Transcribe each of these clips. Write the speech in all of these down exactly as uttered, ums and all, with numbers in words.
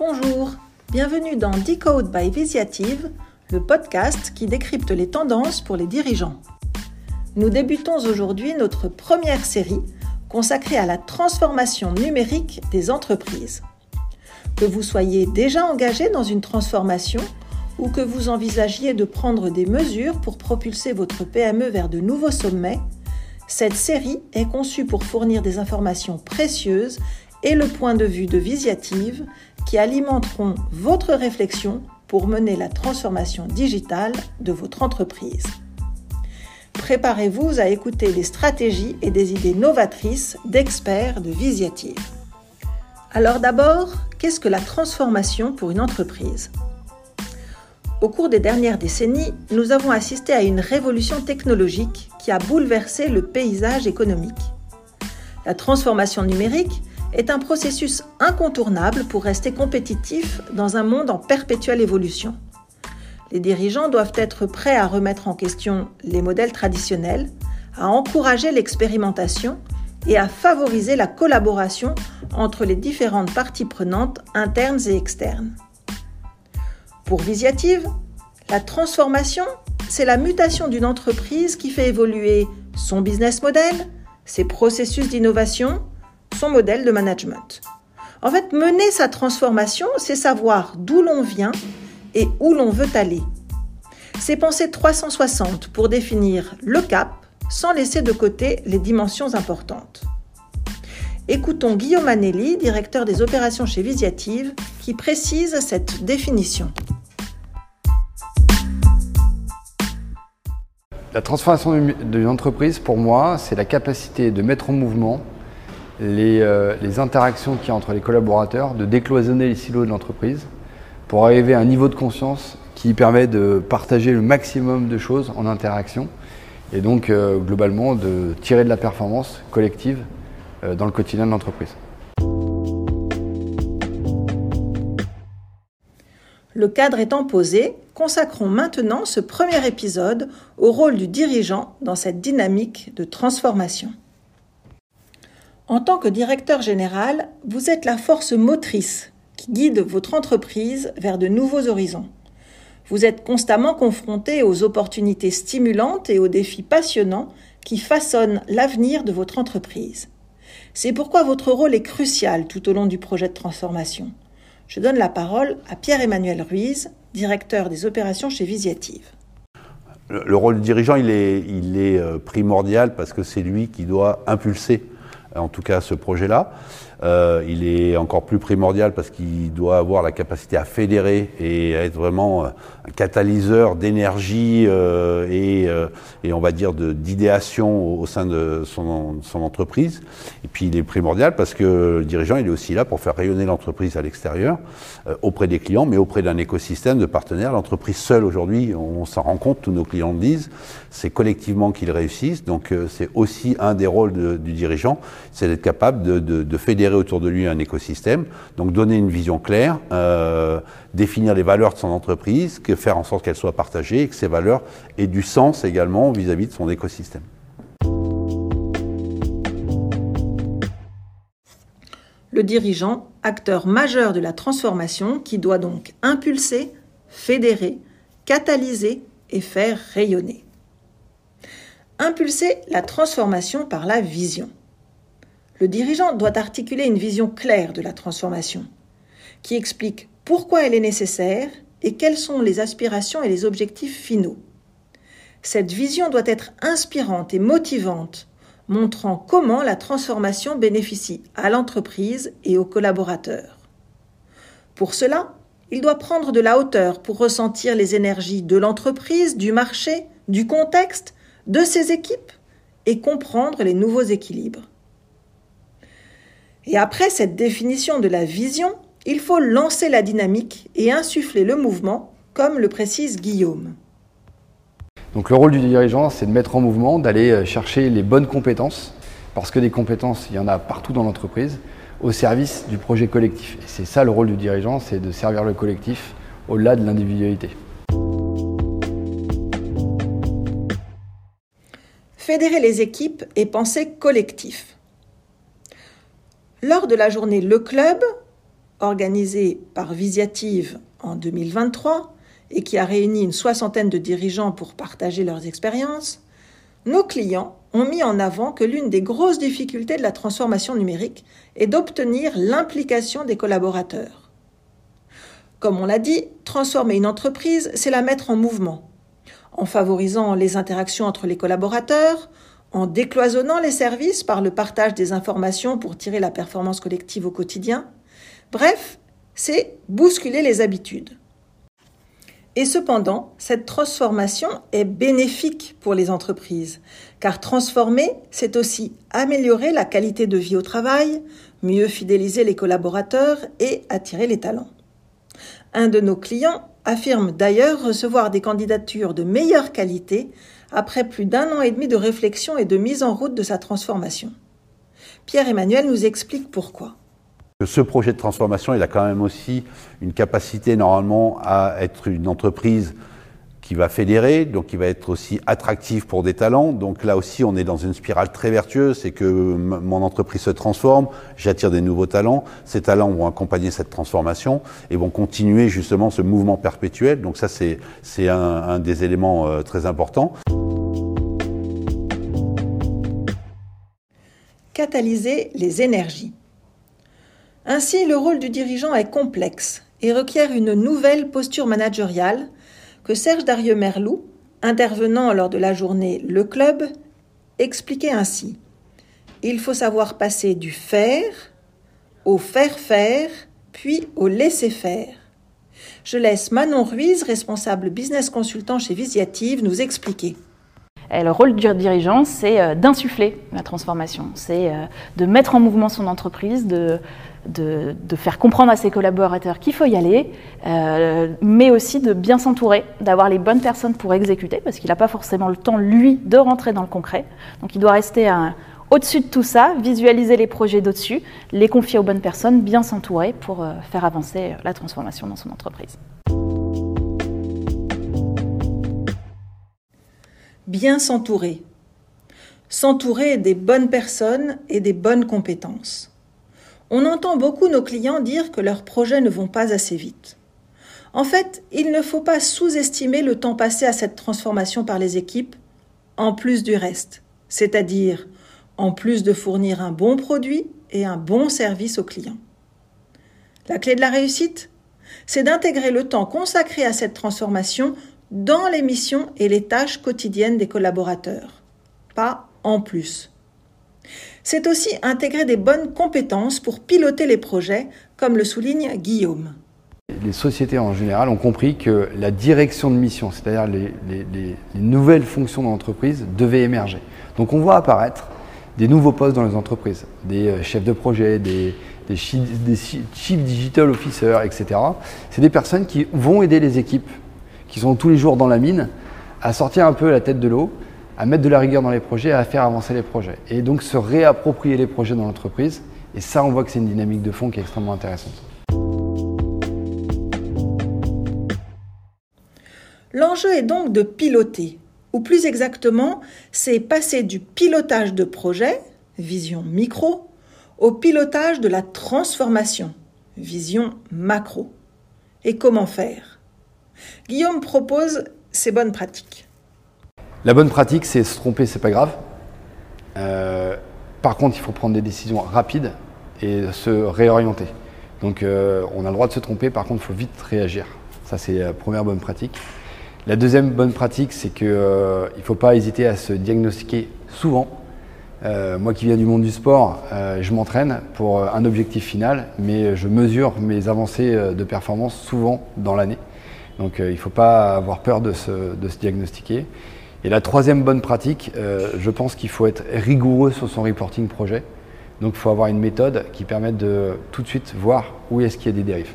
Bonjour, bienvenue dans Decode by Visiativ, le podcast qui décrypte les tendances pour les dirigeants. Nous débutons aujourd'hui notre première série consacrée à la transformation numérique des entreprises. Que vous soyez déjà engagé dans une transformation ou que vous envisagiez de prendre des mesures pour propulser votre P M E vers de nouveaux sommets, cette série est conçue pour fournir des informations précieuses et le point de vue de Visiativ qui alimenteront votre réflexion pour mener la transformation digitale de votre entreprise. Préparez-vous à écouter des stratégies et des idées novatrices d'experts de Visiativ. Alors d'abord, qu'est-ce que la transformation pour une entreprise ? Au cours des dernières décennies, nous avons assisté à une révolution technologique qui a bouleversé le paysage économique. La transformation numérique est un processus incontournable pour rester compétitif dans un monde en perpétuelle évolution. Les dirigeants doivent être prêts à remettre en question les modèles traditionnels, à encourager l'expérimentation et à favoriser la collaboration entre les différentes parties prenantes internes et externes. Pour Visiativ, la transformation, c'est la mutation d'une entreprise qui fait évoluer son business model, ses processus d'innovation, son modèle de management. En fait, mener sa transformation, c'est savoir d'où l'on vient et où l'on veut aller. C'est penser trois cent soixante pour définir le cap sans laisser de côté les dimensions importantes. Écoutons Guillaume Anelli, directeur des opérations chez Visiativ, qui précise cette définition. La transformation d'une entreprise, pour moi, c'est la capacité de mettre en mouvement les, euh, les interactions qu'il y a entre les collaborateurs, de décloisonner les silos de l'entreprise pour arriver à un niveau de conscience qui permet de partager le maximum de choses en interaction et donc euh, globalement de tirer de la performance collective euh, dans le quotidien de l'entreprise. Le cadre étant posé, consacrons maintenant ce premier épisode au rôle du dirigeant dans cette dynamique de transformation. En tant que directeur général, vous êtes la force motrice qui guide votre entreprise vers de nouveaux horizons. Vous êtes constamment confronté aux opportunités stimulantes et aux défis passionnants qui façonnent l'avenir de votre entreprise. C'est pourquoi votre rôle est crucial tout au long du projet de transformation. Je donne la parole à Pierre-Emmanuel Ruiz, directeur des opérations chez Visiativ. Le rôle du dirigeant, il est, il est primordial parce que c'est lui qui doit impulser en tout cas ce projet-là. Euh, il est encore plus primordial parce qu'il doit avoir la capacité à fédérer et à être vraiment un catalyseur d'énergie euh, et, euh, et on va dire de, d'idéation au sein de son, de son entreprise. Et puis il est primordial parce que le dirigeant il est aussi là pour faire rayonner l'entreprise à l'extérieur, euh, auprès des clients, mais auprès d'un écosystème de partenaires. L'entreprise seule aujourd'hui, on s'en rend compte, tous nos clients le disent, c'est collectivement qu'ils réussissent. Donc euh, c'est aussi un des rôles de, du dirigeant, c'est d'être capable de, de, de fédérer autour de lui un écosystème, donc donner une vision claire, euh, définir les valeurs de son entreprise, que faire en sorte qu'elles soient partagées et que ces valeurs aient du sens également vis-à-vis de son écosystème. Le dirigeant, acteur majeur de la transformation, qui doit donc impulser, fédérer, catalyser et faire rayonner. Impulser la transformation par la vision. Le dirigeant doit articuler une vision claire de la transformation, qui explique pourquoi elle est nécessaire et quelles sont les aspirations et les objectifs finaux. Cette vision doit être inspirante et motivante, montrant comment la transformation bénéficie à l'entreprise et aux collaborateurs. Pour cela, il doit prendre de la hauteur pour ressentir les énergies de l'entreprise, du marché, du contexte, de ses équipes et comprendre les nouveaux équilibres. Et après cette définition de la vision, il faut lancer la dynamique et insuffler le mouvement, comme le précise Guillaume. Donc le rôle du dirigeant, c'est de mettre en mouvement, d'aller chercher les bonnes compétences, parce que des compétences, il y en a partout dans l'entreprise, au service du projet collectif. Et c'est ça le rôle du dirigeant, c'est de servir le collectif au-delà de l'individualité. Fédérer les équipes et penser collectif. Lors de la journée Le Club, organisé par Visiativ en deux mille vingt-trois et qui a réuni une soixantaine de dirigeants pour partager leurs expériences, nos clients ont mis en avant que l'une des grosses difficultés de la transformation numérique est d'obtenir l'implication des collaborateurs. Comme on l'a dit, transformer une entreprise, c'est la mettre en mouvement, en favorisant les interactions entre les collaborateurs, en décloisonnant les services par le partage des informations pour tirer la performance collective au quotidien. Bref, c'est bousculer les habitudes. Et cependant, cette transformation est bénéfique pour les entreprises, car transformer, c'est aussi améliorer la qualité de vie au travail, mieux fidéliser les collaborateurs et attirer les talents. Un de nos clients affirme d'ailleurs recevoir des candidatures de meilleure qualité après plus d'un an et demi de réflexion et de mise en route de sa transformation. Pierre-Emmanuel nous explique pourquoi. Ce projet de transformation, il a quand même aussi une capacité normalement à être une entreprise qui va fédérer, donc qui va être aussi attractive pour des talents. Donc là aussi, on est dans une spirale très vertueuse, c'est que mon entreprise se transforme, j'attire des nouveaux talents, ces talents vont accompagner cette transformation et vont continuer justement ce mouvement perpétuel. Donc ça, c'est, c'est un, un des éléments euh, très importants. Catalyser les énergies. Ainsi, le rôle du dirigeant est complexe et requiert une nouvelle posture managériale que Serge Darrieux-Merlou, intervenant lors de la journée Le Club, expliquait ainsi. Il faut savoir passer du faire au faire-faire, puis au laisser-faire. Je laisse Manon Ruiz, responsable business consultant chez Visiativ, nous expliquer. Et le rôle du dirigeant, c'est d'insuffler la transformation, c'est de mettre en mouvement son entreprise, de, de, de faire comprendre à ses collaborateurs qu'il faut y aller, euh, mais aussi de bien s'entourer, d'avoir les bonnes personnes pour exécuter, parce qu'il n'a pas forcément le temps, lui, de rentrer dans le concret. Donc il doit rester à, au-dessus de tout ça, visualiser les projets d'au-dessus, les confier aux bonnes personnes, bien s'entourer pour faire avancer la transformation dans son entreprise. Bien s'entourer. S'entourer des bonnes personnes et des bonnes compétences. On entend beaucoup nos clients dire que leurs projets ne vont pas assez vite. En fait, il ne faut pas sous-estimer le temps passé à cette transformation par les équipes, en plus du reste, c'est-à-dire en plus de fournir un bon produit et un bon service aux clients. La clé de la réussite, c'est d'intégrer le temps consacré à cette transformation dans les missions et les tâches quotidiennes des collaborateurs, pas en plus. C'est aussi intégrer des bonnes compétences pour piloter les projets, comme le souligne Guillaume. Les sociétés en général ont compris que la direction de mission, c'est-à-dire les, les, les nouvelles fonctions de l'entreprise, devait émerger. Donc on voit apparaître des nouveaux postes dans les entreprises, des chefs de projet, des, des, chief, des chief digital officers, et cetera. C'est des personnes qui vont aider les équipes qui sont tous les jours dans la mine, à sortir un peu la tête de l'eau, à mettre de la rigueur dans les projets, à faire avancer les projets. Et donc se réapproprier les projets dans l'entreprise. Et ça, on voit que c'est une dynamique de fond qui est extrêmement intéressante. L'enjeu est donc de piloter, ou plus exactement, c'est passer du pilotage de projet, vision micro, au pilotage de la transformation, vision macro. Et comment faire ? Guillaume propose ses bonnes pratiques. La bonne pratique, c'est se tromper, c'est pas grave. Euh, par contre, il faut prendre des décisions rapides et se réorienter. Donc, euh, on a le droit de se tromper, par contre, il faut vite réagir. Ça, c'est la première bonne pratique. La deuxième bonne pratique, c'est qu'il euh, ne faut pas hésiter à se diagnostiquer souvent. Euh, moi qui viens du monde du sport, euh, je m'entraîne pour un objectif final, mais je mesure mes avancées de performance souvent dans l'année. Donc euh, il ne faut pas avoir peur de se, de se diagnostiquer. Et la troisième bonne pratique, euh, je pense qu'il faut être rigoureux sur son reporting projet. Donc il faut avoir une méthode qui permette de tout de suite voir où est-ce qu'il y a des dérives.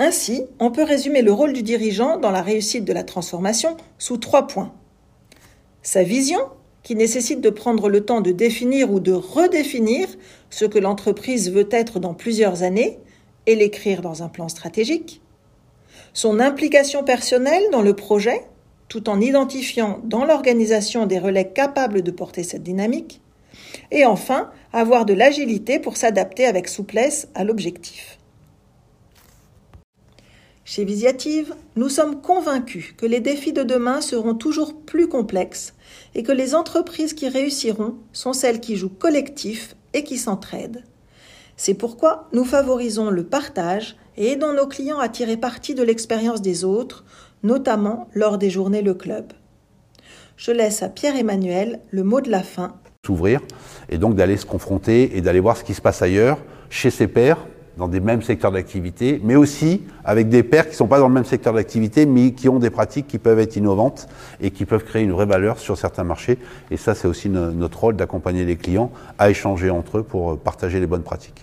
Ainsi, on peut résumer le rôle du dirigeant dans la réussite de la transformation sous trois points. Sa vision, qui nécessite de prendre le temps de définir ou de redéfinir ce que l'entreprise veut être dans plusieurs années et l'écrire dans un plan stratégique. Son implication personnelle dans le projet, tout en identifiant dans l'organisation des relais capables de porter cette dynamique. Et enfin, avoir de l'agilité pour s'adapter avec souplesse à l'objectif. Chez Visiativ, nous sommes convaincus que les défis de demain seront toujours plus complexes et que les entreprises qui réussiront sont celles qui jouent collectif et qui s'entraident. C'est pourquoi nous favorisons le partage et aidons nos clients à tirer parti de l'expérience des autres, notamment lors des journées Le Club. Je laisse à Pierre-Emmanuel le mot de la fin. S'ouvrir et donc d'aller se confronter et d'aller voir ce qui se passe ailleurs, chez ses pairs, dans des mêmes secteurs d'activité, mais aussi avec des pairs qui ne sont pas dans le même secteur d'activité, mais qui ont des pratiques qui peuvent être innovantes et qui peuvent créer une vraie valeur sur certains marchés. Et ça, c'est aussi notre rôle d'accompagner les clients à échanger entre eux pour partager les bonnes pratiques.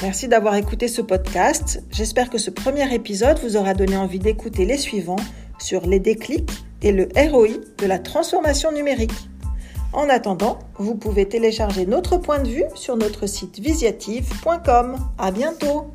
Merci d'avoir écouté ce podcast. J'espère que ce premier épisode vous aura donné envie d'écouter les suivants sur les déclics et le R O I de la transformation numérique. En attendant, vous pouvez télécharger notre point de vue sur notre site visiativ point com. À bientôt!